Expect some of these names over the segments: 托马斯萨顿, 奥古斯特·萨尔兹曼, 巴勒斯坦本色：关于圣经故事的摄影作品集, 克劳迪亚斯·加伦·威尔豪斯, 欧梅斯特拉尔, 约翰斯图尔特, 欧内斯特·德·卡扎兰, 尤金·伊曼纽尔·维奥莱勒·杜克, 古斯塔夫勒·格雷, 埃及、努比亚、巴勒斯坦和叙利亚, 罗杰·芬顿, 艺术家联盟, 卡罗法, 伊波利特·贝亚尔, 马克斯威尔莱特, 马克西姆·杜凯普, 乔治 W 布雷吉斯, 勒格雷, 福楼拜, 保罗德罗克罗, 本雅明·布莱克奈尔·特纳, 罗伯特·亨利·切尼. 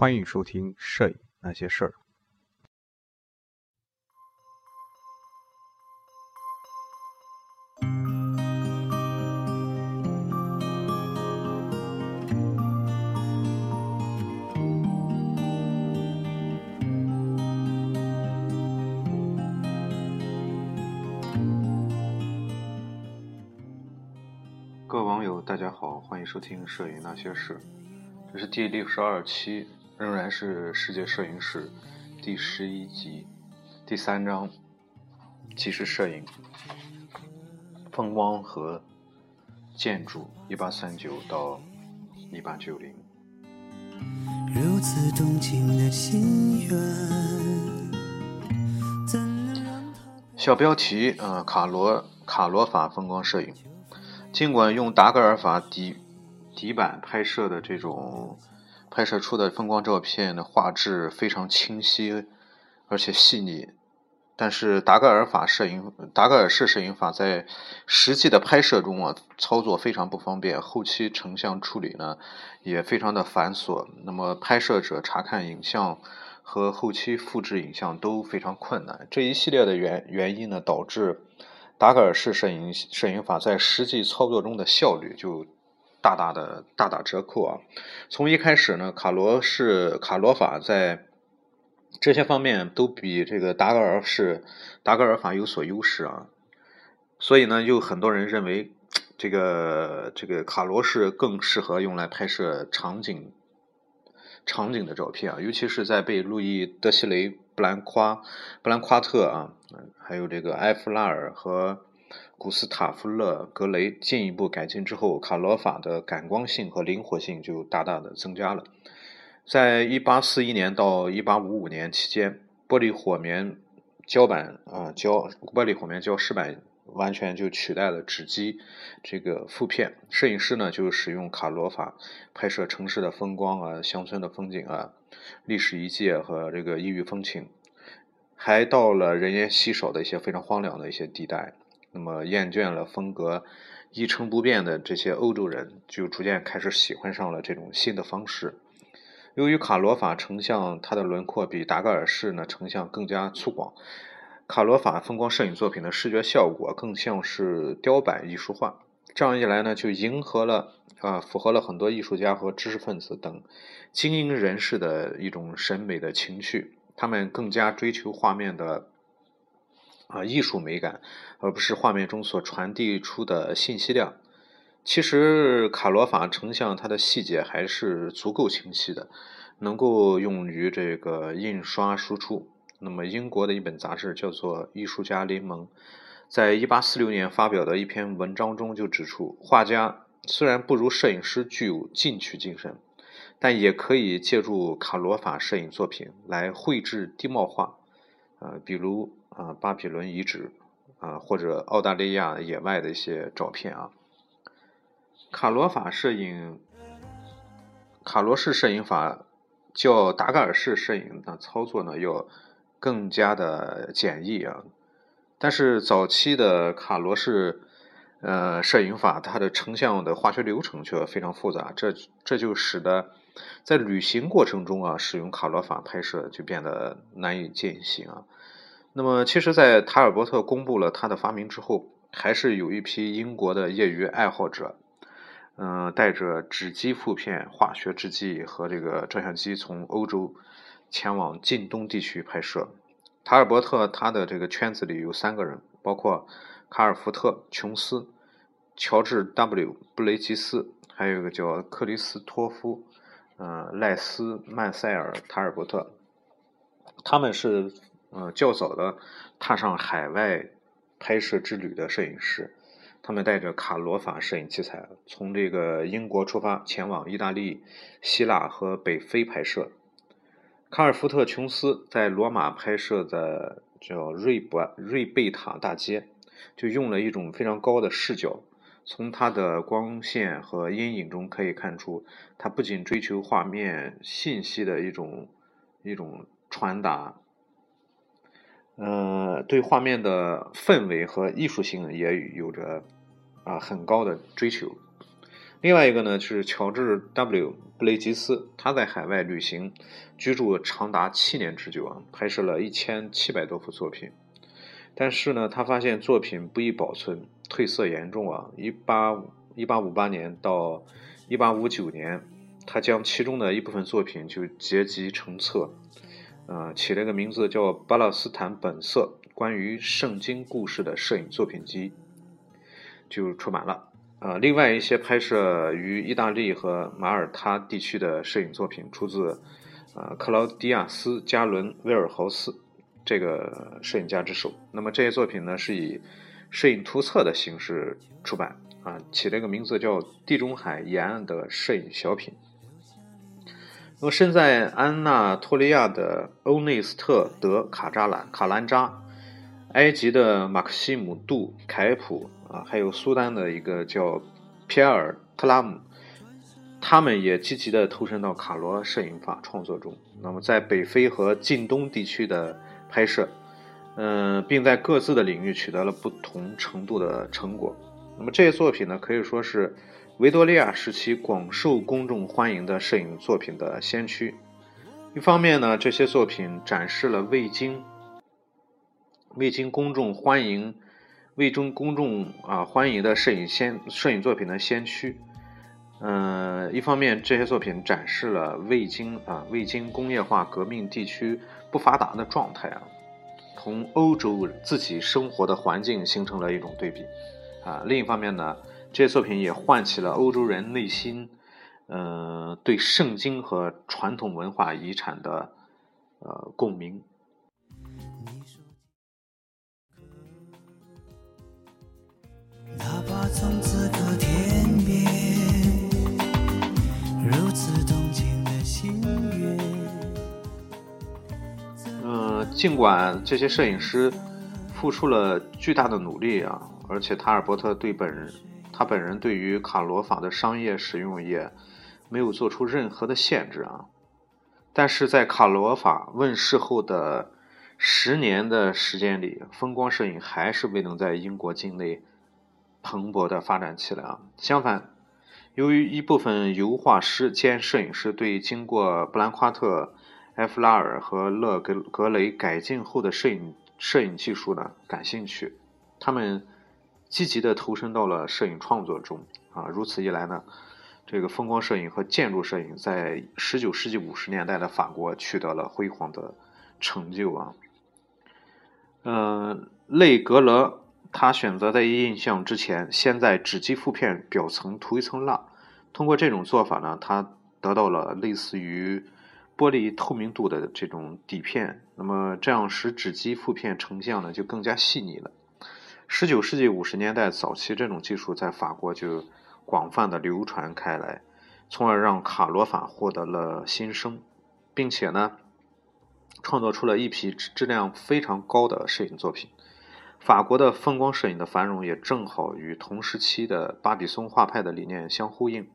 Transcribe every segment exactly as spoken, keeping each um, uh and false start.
欢迎收听《摄影那些事儿》。各位网友，大家好，欢迎收听《摄影那些事》，这是第六十二期。仍然是世界摄影史第十一集第三章，纪实摄影风光和建筑一八三九到一八九零。如此动情的心愿，小标题啊、呃，卡罗卡罗法风光摄影。尽管用达格尔法底底板拍摄的这种。拍摄出的风光照片的画质非常清晰，而且细腻。但是达格尔法摄影、达格尔式摄影法在实际的拍摄中啊，操作非常不方便，后期成像处理呢也非常的繁琐。那么拍摄者查看影像和后期复制影像都非常困难。这一系列的原原因呢，导致达格尔式摄影摄影法在实际操作中的效率就。大大的大打折扣啊！从一开始呢，卡罗式卡罗法在这些方面都比这个达格尔式达格尔法有所优势啊，所以呢，有很多人认为这个这个卡罗式更适合用来拍摄场景场景的照片啊，尤其是在被路易·德西雷·布兰夸布兰夸特啊，还有这个埃弗拉尔和。古斯塔夫勒·格雷进一步改进之后，卡罗法的感光性和灵活性就大大的增加了。在一八四一年到一八五五年期间，玻璃火棉胶板啊胶玻璃火棉胶饰板完全就取代了纸基这个负片。摄影师呢就使用卡罗法拍摄城市的风光啊、乡村的风景啊、历史遗迹和这个异域风情，还到了人烟稀少的一些非常荒凉的一些地带。那么厌倦了风格一成不变的这些欧洲人，就逐渐开始喜欢上了这种新的方式。由于卡罗法成像它的轮廓比达格尔式呢成像更加粗犷，卡罗法风光摄影作品的视觉效果更像是雕版艺术化。这样一来呢，就迎合了啊、呃，符合了很多艺术家和知识分子等精英人士的一种审美的情趣，他们更加追求画面的。啊，艺术美感，而不是画面中所传递出的信息量。其实卡罗法成像它的细节还是足够清晰的，能够用于这个印刷输出。那么英国的一本杂志叫做《艺术家联盟》，在一八四六年发表的一篇文章中就指出，画家虽然不如摄影师具有进取精神，但也可以借助卡罗法摄影作品来绘制地貌画，呃，比如啊，巴比伦遗址啊，或者澳大利亚野外的一些照片啊。卡罗法摄影，卡罗式摄影法较达格尔式摄影的操作呢要更加的简易啊。但是早期的卡罗式呃摄影法，它的成像的化学流程却非常复杂，这这就使得在旅行过程中啊，使用卡罗法拍摄就变得难以进行啊。那么其实在塔尔伯特公布了他的发明之后，还是有一批英国的业余爱好者嗯、呃，带着纸基负片、化学制剂和这个照相机从欧洲前往近东地区拍摄。塔尔伯特他的这个圈子里有三个人，包括卡尔福特、琼斯、乔治 W 布雷吉斯，还有一个叫克里斯托夫、呃、赖斯曼塞尔塔尔伯特。他们是呃，较早的踏上海外拍摄之旅的摄影师，他们带着卡罗法摄影器材，从这个英国出发，前往意大利、希腊和北非拍摄。卡尔福特·琼斯在罗马拍摄的叫瑞伯瑞贝塔大街，就用了一种非常高的视角，从他的光线和阴影中可以看出，他不仅追求画面信息的一种一种传达。呃，对画面的氛围和艺术性也有着啊、呃、很高的追求。另外一个呢是乔治 W 布雷吉斯，他在海外旅行居住长达七年之久啊，拍摄了一千七百多幅作品。但是呢，他发现作品不易保存，褪色严重啊。一八一八五八年到一八五九年，他将其中的一部分作品就结集成册，呃，起了个名字叫《巴勒斯坦本色：关于圣经故事的摄影作品集》，就出版了。呃，另外一些拍摄于意大利和马耳他地区的摄影作品，出自呃克劳迪亚斯·加伦·威尔豪斯这个摄影家之手。那么这些作品呢，是以摄影图册的形式出版啊，起了一个名字叫《地中海沿岸的摄影小品》。那么身在安纳托利亚的欧内斯特·德·卡扎兰、卡兰扎，埃及的马克西姆·杜凯普啊，还有苏丹的一个叫皮埃尔特拉姆，他们也积极地投身到卡罗摄影法创作中。那么在北非和近东地区的拍摄，呃，并在各自的领域取得了不同程度的成果。那么这些作品呢，可以说是维多利亚时期广受公众欢迎的摄影作品的先驱。一方面呢，这些作品展示了未经未经公众欢迎未中公众啊欢迎的摄影先摄影作品的先驱，呃，一方面这些作品展示了未经啊未经工业化革命地区不发达的状态啊，同欧洲自己生活的环境形成了一种对比啊。另一方面呢，这些作品也唤起了欧洲人内心，呃，对圣经和传统文化遗产的呃共鸣。哪怕从此隔天边，如此动情的心愿。呃，尽管这些摄影师付出了巨大的努力啊，而且塔尔伯特对本人他本人对于卡罗法的商业使用也没有做出任何的限制啊，但是在卡罗法问世后的十年的时间里，风光摄影还是未能在英国境内蓬勃的发展起来啊。相反，由于一部分油画师兼摄影师对经过布兰夸特、埃弗拉尔和勒格雷改进后的摄影摄影技术呢感兴趣，他们积极地投身到了摄影创作中啊。如此一来呢，这个风光摄影和建筑摄影在十九世纪五十年代的法国取得了辉煌的成就啊。呃，类格勒他选择在印象之前，先在纸基负片表层涂一层蜡。通过这种做法呢，他得到了类似于玻璃透明度的这种底片。那么这样使纸基负片成像呢就更加细腻了。十九世纪五十年代早期，这种技术在法国就广泛的流传开来，从而让卡罗法获得了新生，并且呢，创作出了一批质量非常高的摄影作品。法国的风光摄影的繁荣也正好与同时期的巴比松画派的理念相呼应。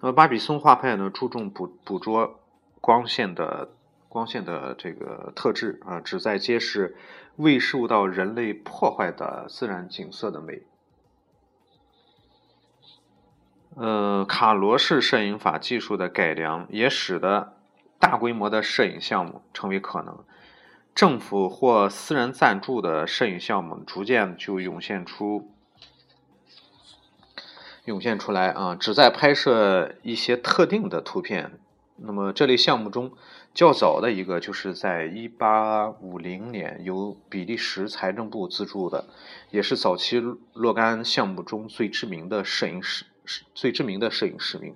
那么巴比松画派呢，注重捕捕捉光线的光线的这个特质啊，旨在揭示未受到人类破坏的自然景色的美。呃，卡罗式摄影法技术的改良也使得大规模的摄影项目成为可能。政府或私人赞助的摄影项目逐渐就涌现出涌现出来啊，旨在拍摄一些特定的图片。那么这类项目中较早的一个就是在一八五零年由比利时财政部资助的，也是早期若干项目中最知名的摄影使最知名的摄影使命。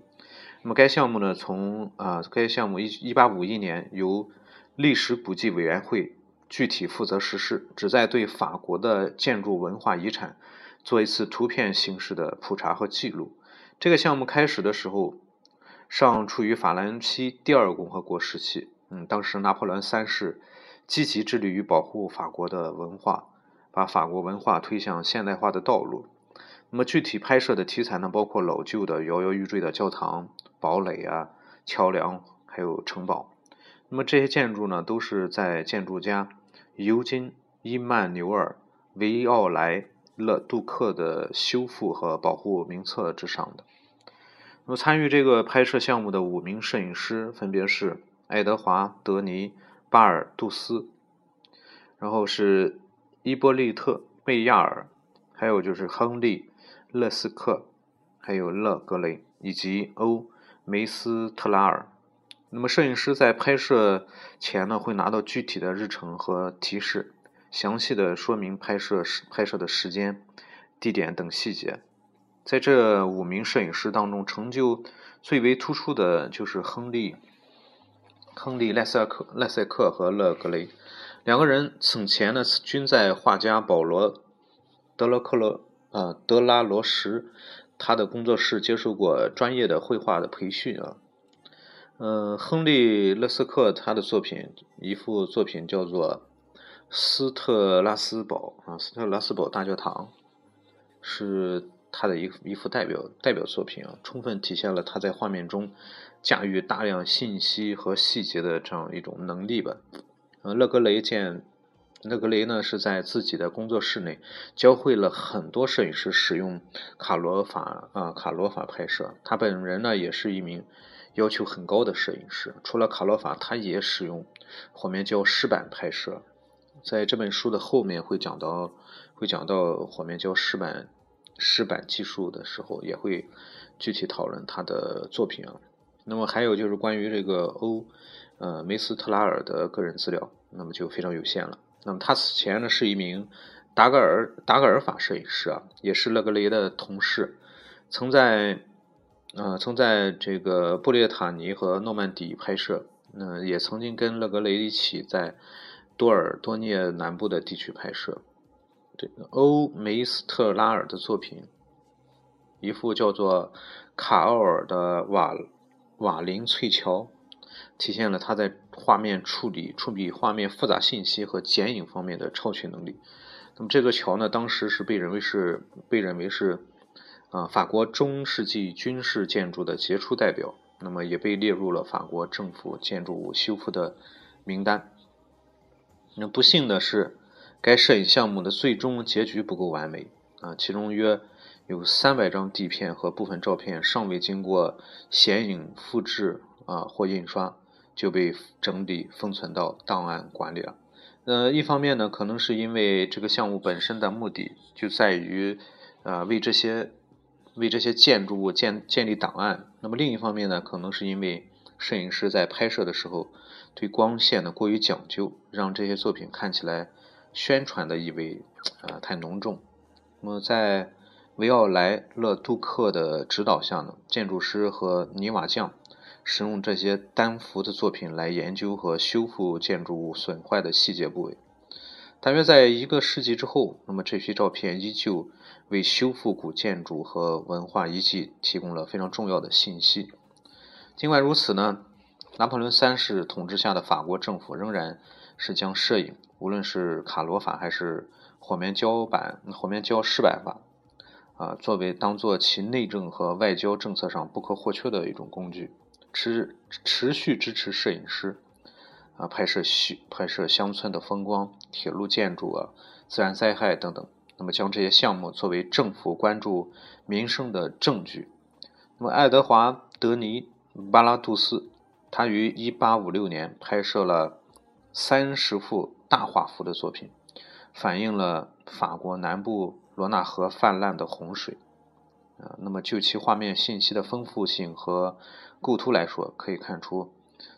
那么该项目呢，从啊、呃、该项目一八五一年由历史补给委员会具体负责实施，旨在对法国的建筑文化遗产做一次图片形式的普查和记录。这个项目开始的时候尚处于法兰西第二共和国时期，嗯，当时拿破仑三世积极致力于保护法国的文化，把法国文化推向现代化的道路。那么具体拍摄的题材呢，包括老旧的摇摇欲坠的教堂、堡垒啊、桥梁还有城堡。那么这些建筑呢，都是在建筑家尤金·伊曼纽尔·维奥莱勒·杜克的修复和保护名册之上的。那么参与这个拍摄项目的五名摄影师分别是爱德华、德尼、巴尔、杜斯，然后是伊波利特、贝亚尔，还有就是亨利、勒斯克，还有勒格雷以及欧梅斯特拉尔。那么摄影师在拍摄前呢，会拿到具体的日程和提示，详细的说明拍摄拍摄的时间、地点等细节。在这五名摄影师当中，成就最为突出的就是亨利、亨利赖塞克、赖塞克和勒格雷两个人。此前呢，均在画家保罗德罗克罗啊德拉罗什他的工作室接受过专业的绘画的培训啊。呃，亨利·勒斯克他的作品，一幅作品叫做《斯特拉斯堡》啊，《斯特拉斯堡大教堂》是他的一一幅代表代表作品啊，充分体现了他在画面中驾驭大量信息和细节的这样一种能力吧。呃，勒格雷见勒格雷呢是在自己的工作室内教会了很多摄影师使用卡罗法啊卡罗法拍摄，他本人呢也是一名要求很高的摄影师。除了卡洛法，他也使用火面胶湿板拍摄。在这本书的后面会讲到，会讲到火面胶湿板湿板技术的时候，也会具体讨论他的作品啊。那么还有就是关于这个欧呃梅斯特拉尔的个人资料，那么就非常有限了。那么他此前呢是一名达格尔达格尔法摄影师啊，也是勒格雷的同事，曾在。呃，曾在这个布列塔尼和诺曼底拍摄，那、呃、也曾经跟勒格雷一起在多尔多涅南部的地区拍摄。这个欧梅斯特拉尔的作品，一幅叫做《卡奥尔的瓦瓦林翠桥》，体现了他在画面处理、处理画面复杂信息和剪影方面的超群能力。那么这个桥呢，当时是被认为是被认为是。啊，法国中世纪军事建筑的杰出代表，那么也被列入了法国政府建筑物修复的名单。那不幸的是，该摄影项目的最终结局不够完美啊，其中约有三百张底片和部分照片尚未经过显影复制啊或印刷，就被整理封存到档案馆里了。呃，一方面呢，可能是因为这个项目本身的目的就在于啊为这些。为这些建筑物建建立档案，那么另一方面呢，可能是因为摄影师在拍摄的时候对光线呢过于讲究，让这些作品看起来宣传的意味啊、呃、太浓重。那么在维奥莱勒杜克的指导下呢，建筑师和泥瓦匠使用这些单幅的作品来研究和修复建筑物损坏的细节部位。大约在一个世纪之后，那么这批照片依旧为修复古建筑和文化遗迹提供了非常重要的信息。尽管如此呢，拿破仑三世统治下的法国政府仍然是将摄影，无论是卡罗法还是火棉胶板、火棉胶湿板法，啊，作为当做其内政和外交政策上不可或缺的一种工具，持持续支持摄影师。啊，拍摄西拍摄乡村的风光、铁路建筑啊、自然灾害等等。那么将这些项目作为政府关注民生的证据。那么爱德华·德尼·巴拉杜斯，他于一八五六年拍摄了三十幅大画幅的作品，反映了法国南部罗纳河泛滥的洪水。啊，那么就其画面信息的丰富性和构图来说，可以看出。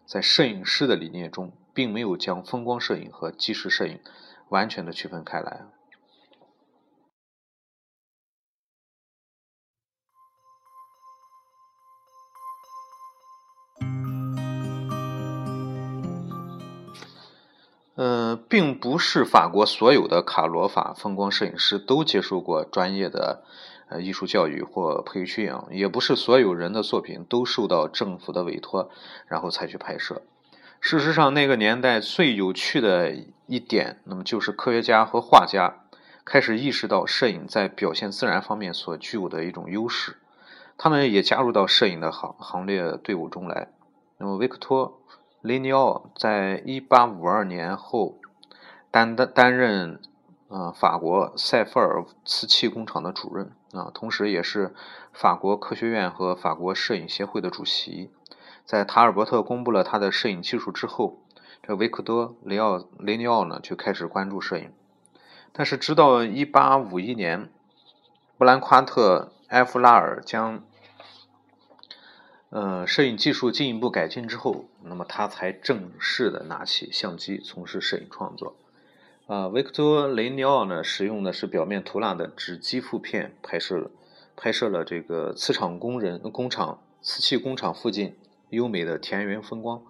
在摄影师的理念中，并没有将风光摄影和纪实摄影完全的区分开来。呃，并不是法国所有的卡罗法风光摄影师都接受过专业的呃艺术教育或培训啊，也不是所有人的作品都受到政府的委托，然后才去拍摄。事实上，那个年代最有趣的一点，那么就是科学家和画家开始意识到摄影在表现自然方面所具有的一种优势，他们也加入到摄影的行行列队伍中来。那么维克托雷尼奥在一八五二年后担担任呃法国塞费尔瓷器工厂的主任啊，同时也是法国科学院和法国摄影协会的主席。在塔尔伯特公布了他的摄影技术之后，这维克多·雷奥雷尼奥呢就开始关注摄影。但是直到一八五一年，布兰夸特埃夫拉尔将呃摄影技术进一步改进之后，那么他才正式的拿起相机从事摄影创作。啊，维克多·雷尼奥呢，使用的是表面涂蜡的纸基负片，拍摄了拍摄了这个瓷厂工人工厂瓷器工厂附近优美的田园风光。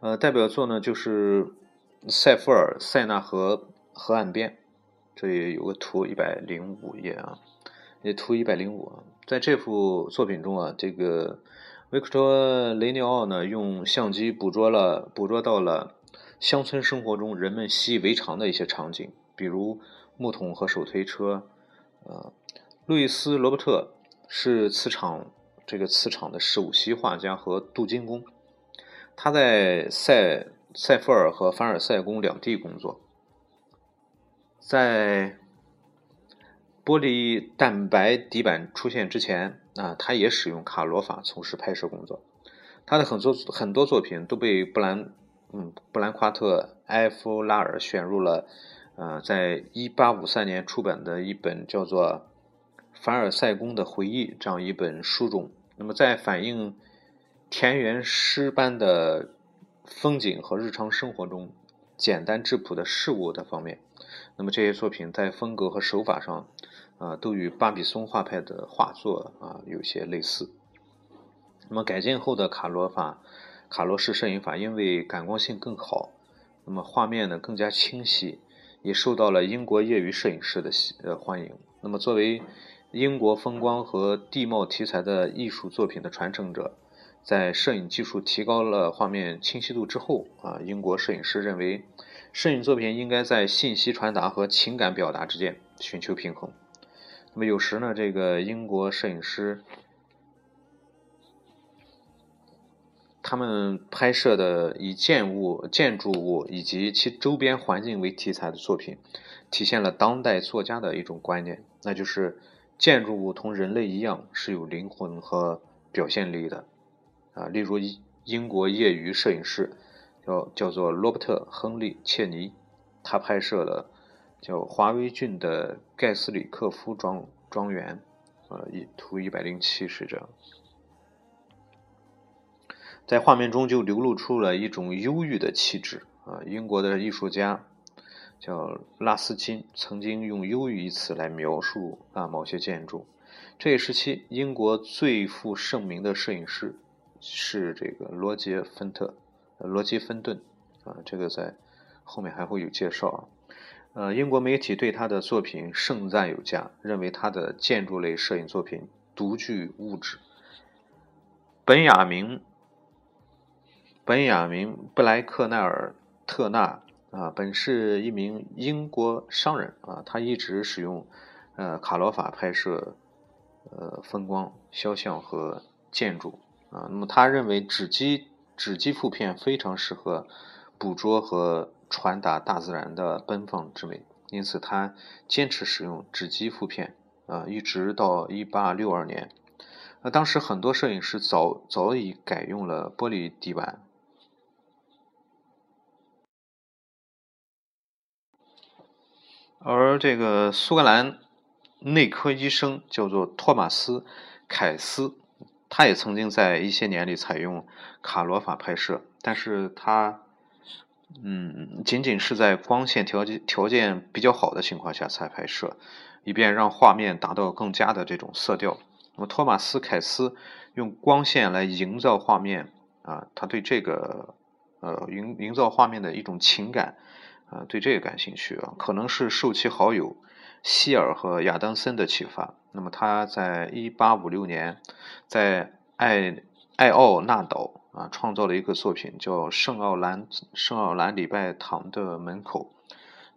呃，代表作呢就是塞夫尔塞纳河河岸边，这里有个图一百零五页啊，也图一百零五啊，在这幅作品中啊，这个维克多·雷尼奥呢用相机捕捉了捕捉到了。乡村生活中人们习以为常的一些场景，比如木桶和手推车。呃，路易斯·罗伯特是瓷厂这个瓷厂的十五锡画家和镀金工，他在塞塞夫尔和凡尔赛宫两地工作，在玻璃蛋白底板出现之前啊、呃，他也使用卡罗法从事拍摄工作。他的很多很多作品都被布兰。嗯，布兰夸特埃夫拉尔选入了，呃，在一八五三年出版的一本叫做《凡尔赛宫的回忆》这样一本书中。那么，在反映田园诗般的风景和日常生活中简单质朴的事物的方面，那么这些作品在风格和手法上，啊、呃，都与巴比松画派的画作啊、呃、有些类似。那么，改进后的卡罗法。卡罗式摄影法因为感光性更好，那么画面呢更加清晰，也受到了英国业余摄影师的呃欢迎。那么作为英国风光和地貌题材的艺术作品的传承者，在摄影技术提高了画面清晰度之后啊，英国摄影师认为摄影作品应该在信息传达和情感表达之间寻求平衡。那么有时呢，这个英国摄影师他们拍摄的以建物、建筑物以及其周边环境为题材的作品，体现了当代作家的一种观念，那就是建筑物同人类一样是有灵魂和表现力的。啊，例如英国业余摄影师叫叫做罗伯特·亨利·切尼，他拍摄了叫华威郡的盖斯里克夫庄庄园，呃，图一百零七是这样。在画面中就流露出了一种忧郁的气质啊！英国的艺术家叫拉斯金曾经用忧郁一词来描述啊某些建筑。这一时期英国最负盛名的摄影师是这个罗杰·芬特、罗杰·芬顿啊，这个在后面还会有介绍啊。呃，英国媒体对他的作品盛赞有加，认为他的建筑类摄影作品独具物质。本雅明本雅明·布莱克奈尔·特纳啊，本是一名英国商人啊，他一直使用呃卡罗法拍摄呃风光、肖像和建筑啊。那么他认为纸基纸基负片非常适合捕捉和传达大自然的奔放之美，因此他坚持使用纸基负片啊，一直到一八六二年。那、啊、当时很多摄影师早早已改用了玻璃底板。而这个苏格兰内科医生叫做托马斯·凯斯，他也曾经在一些年里采用卡罗法拍摄，但是他嗯，仅仅是在光线条件条件比较好的情况下才拍摄，以便让画面达到更加的这种色调。那么托马斯·凯斯用光线来营造画面啊，他对这个呃营营造画面的一种情感。啊，对这个感兴趣啊，可能是受其好友希尔和亚当森的启发。那么他在一八五六年在爱爱奥纳岛啊创造了一个作品叫圣奥兰圣奥兰礼拜堂的门口，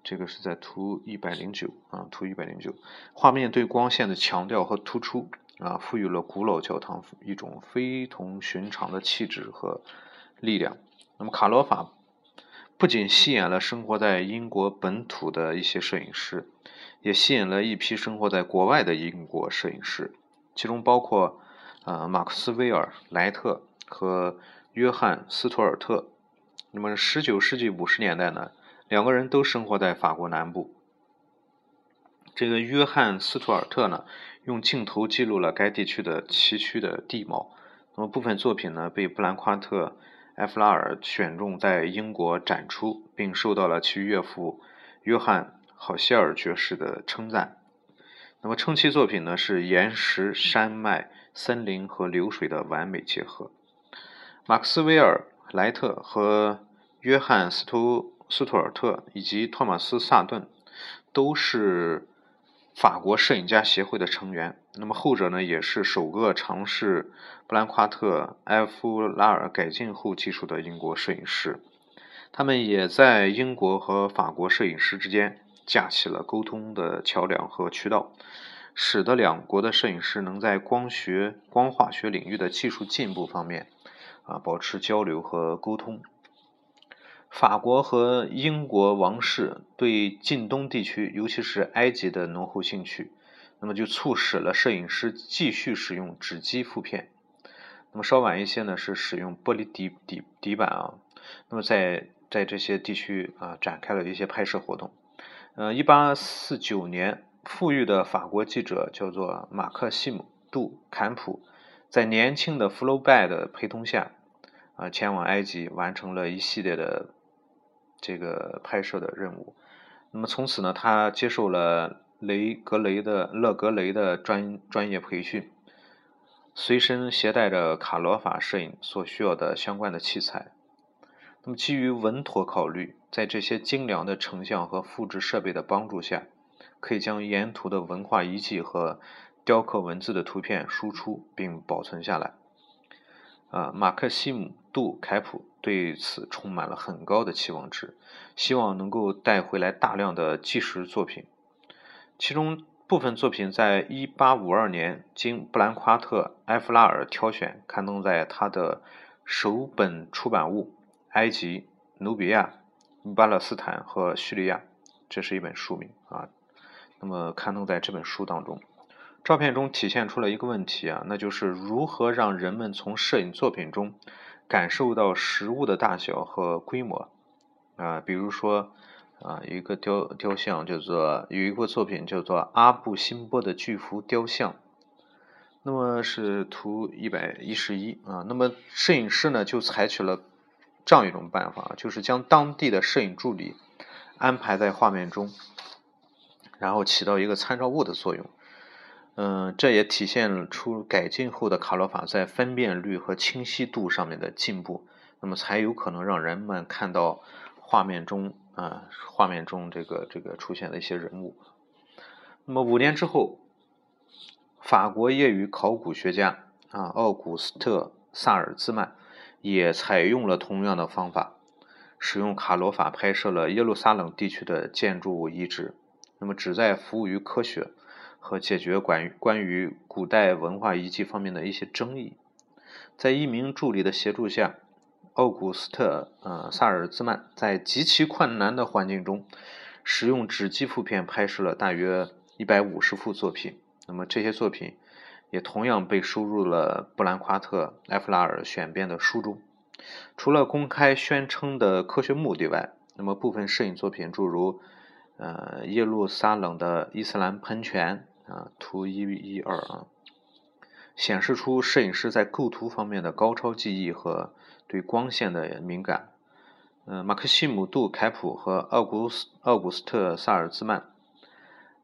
这个是在图一百零九啊，图一百零九画面对光线的强调和突出啊，赋予了古老教堂一种非同寻常的气质和力量。那么卡罗法不仅吸引了生活在英国本土的一些摄影师，也吸引了一批生活在国外的英国摄影师，其中包括呃马克斯威尔莱特和约翰斯图尔特。那么十九世纪五十年代呢，两个人都生活在法国南部。这个约翰斯图尔特呢，用镜头记录了该地区的崎岖的地貌。那么部分作品呢，被布兰夸特、埃弗拉尔选中在英国展出，并受到了其岳父约翰好希尔爵士的称赞。那么称其作品呢，是岩石、山脉、森林和流水的完美结合。马克斯威尔莱特和约翰斯图斯图尔特以及托马斯萨顿都是法国摄影家协会的成员。那么后者呢，也是首个尝试布兰夸特、埃夫拉尔改进后技术的英国摄影师。他们也在英国和法国摄影师之间架起了沟通的桥梁和渠道，使得两国的摄影师能在光学、光化学领域的技术进步方面啊，保持交流和沟通。法国和英国王室对近东地区，尤其是埃及的浓厚兴趣，那么就促使了摄影师继续使用纸基负片。那么稍晚一些呢，是使用玻璃底底底板啊。那么在在这些地区啊，展开了一些拍摄活动。呃，一八四九年，富裕的法国记者叫做马克西姆·杜坎普，在年轻的福楼拜的陪同下，啊、呃，前往埃及，完成了一系列的这个拍摄的任务。那么从此呢，他接受了雷格雷的勒格雷的专专业培训，随身携带着卡罗法摄影所需要的相关的器材。那么基于稳妥考虑，在这些精良的成像和复制设备的帮助下，可以将沿途的文化遗迹和雕刻文字的图片输出并保存下来。啊，马克西姆·杜凯普对此充满了很高的期望值，希望能够带回来大量的纪实作品。其中部分作品在一八五二年经布兰夸特、埃弗拉尔挑选，刊登在他的首本出版物《埃及、努比亚、巴勒斯坦和叙利亚》，这是一本书名啊。那么刊登在这本书当中，照片中体现出了一个问题啊，那就是如何让人们从摄影作品中感受到实物的大小和规模啊。比如说啊，有一个雕雕像叫做有一个作品叫做阿布辛波的巨幅雕像，那么是图一百一十一啊。那么摄影师呢，就采取了这样一种办法，就是将当地的摄影助理安排在画面中，然后起到一个参照物的作用。嗯，这也体现出改进后的卡罗法在分辨率和清晰度上面的进步，那么才有可能让人们看到画面中啊，画面中这个这个出现的一些人物。那么五年之后，法国业余考古学家啊奥古斯特·萨尔兹曼也采用了同样的方法，使用卡罗法拍摄了耶路撒冷地区的建筑物遗址。那么旨在服务于科学和解决关于关于古代文化遗迹方面的一些争议。在一名助理的协助下，奥古斯特呃萨尔兹曼在极其困难的环境中，使用纸基负片拍摄了大约一百五十幅作品。那么这些作品也同样被收入了布兰夸特、埃弗拉尔选编的书中。除了公开宣称的科学目的外，那么部分摄影作品诸如呃耶路撒冷的伊斯兰喷泉啊，图一一二啊，显示出摄影师在构图方面的高超技艺和对光线的敏感。呃马克西姆·杜凯普和奥古斯奥古斯特·萨尔兹曼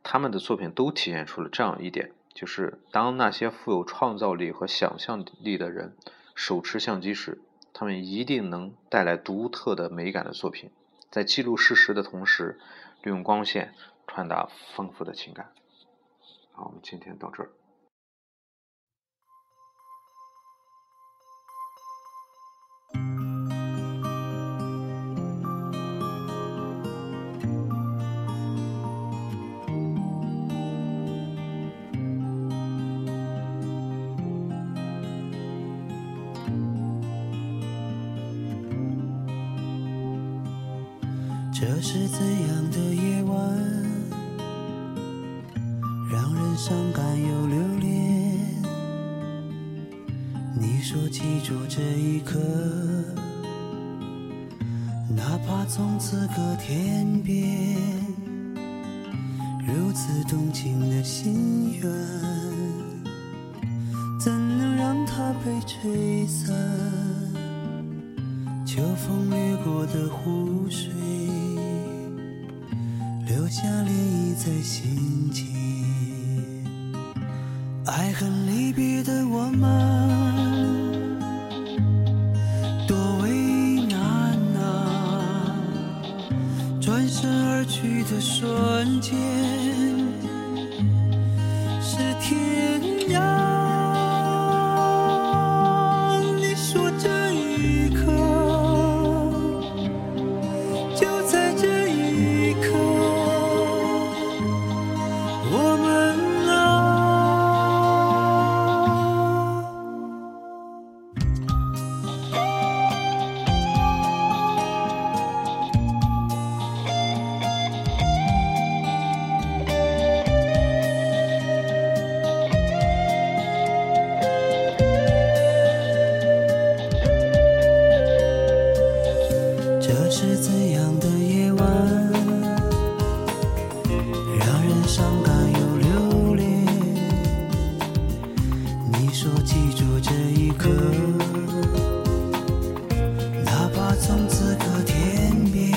他们的作品都体现出了这样一点，就是当那些富有创造力和想象力的人手持相机时，他们一定能带来独特的美感的作品，在记录事实的同时，利用光线传达丰富的情感。好，我们今天到这儿。这是怎样的夜晚，让人伤感又留恋。你说记住这一刻，哪怕从此隔天边。如此动情的心愿，怎能让它被吹散？秋风掠过的湖水，留下涟漪在心间。爱恨离别的我们，多为难啊！转身而去的瞬间，是天涯。你说这一刻，就在这一刻，我们。这是怎样的夜晚，让人伤感又留恋。你说记住这一刻，哪怕从此隔天边。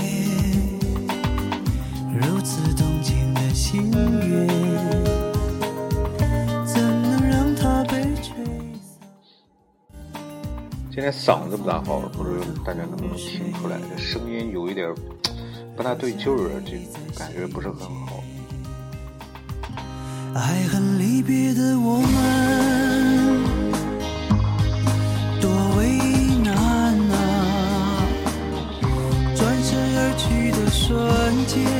如此动情的心愿，怎能让它被吹散？今天嗓子不大好，不知大家能不能听出来，这声音有一点不大对劲儿，这感觉不是很好。爱恨离别的我们，多为难啊！转身而去的瞬间。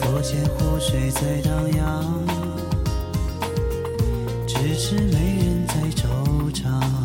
佛前湖水在荡漾，只是没人在惆怅。